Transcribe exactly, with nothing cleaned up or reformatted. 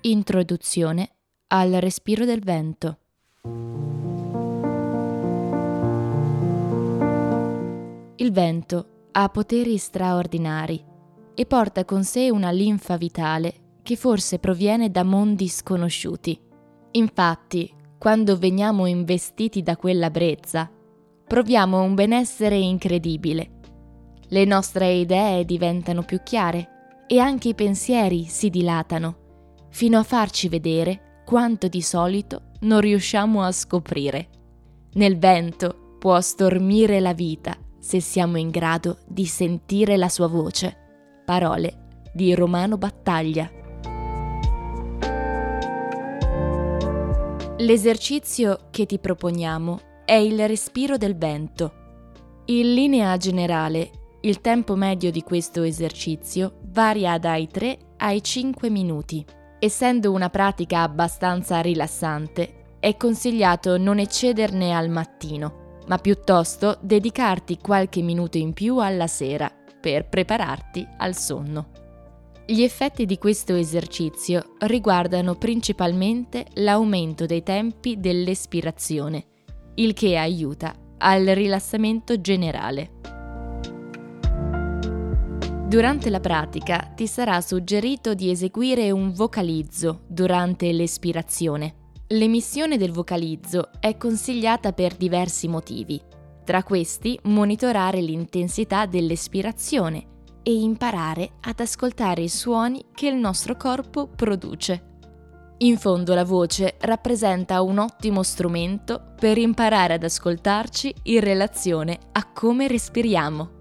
Introduzione al respiro del vento. Il vento ha poteri straordinari e porta con sé una linfa vitale che forse proviene da mondi sconosciuti. Infatti, quando veniamo investiti da quella brezza, proviamo un benessere incredibile. Le nostre idee diventano più chiare e anche i pensieri si dilatano, fino a farci vedere quanto di solito non riusciamo a scoprire. Nel vento può stormire la vita, se siamo in grado di sentire la sua voce. Parole di Romano Battaglia. L'esercizio che ti proponiamo è il respiro del vento. In linea generale, il tempo medio di questo esercizio varia dai tre ai cinque minuti. Essendo una pratica abbastanza rilassante, è consigliato non eccederne al mattino, ma piuttosto dedicarti qualche minuto in più alla sera per prepararti al sonno. Gli effetti di questo esercizio riguardano principalmente l'aumento dei tempi dell'espirazione, il che aiuta al rilassamento generale. Durante la pratica ti sarà suggerito di eseguire un vocalizzo durante l'espirazione. L'emissione del vocalizzo è consigliata per diversi motivi. Tra questi, monitorare l'intensità dell'espirazione e imparare ad ascoltare i suoni che il nostro corpo produce. In fondo, la voce rappresenta un ottimo strumento per imparare ad ascoltarci in relazione a come respiriamo.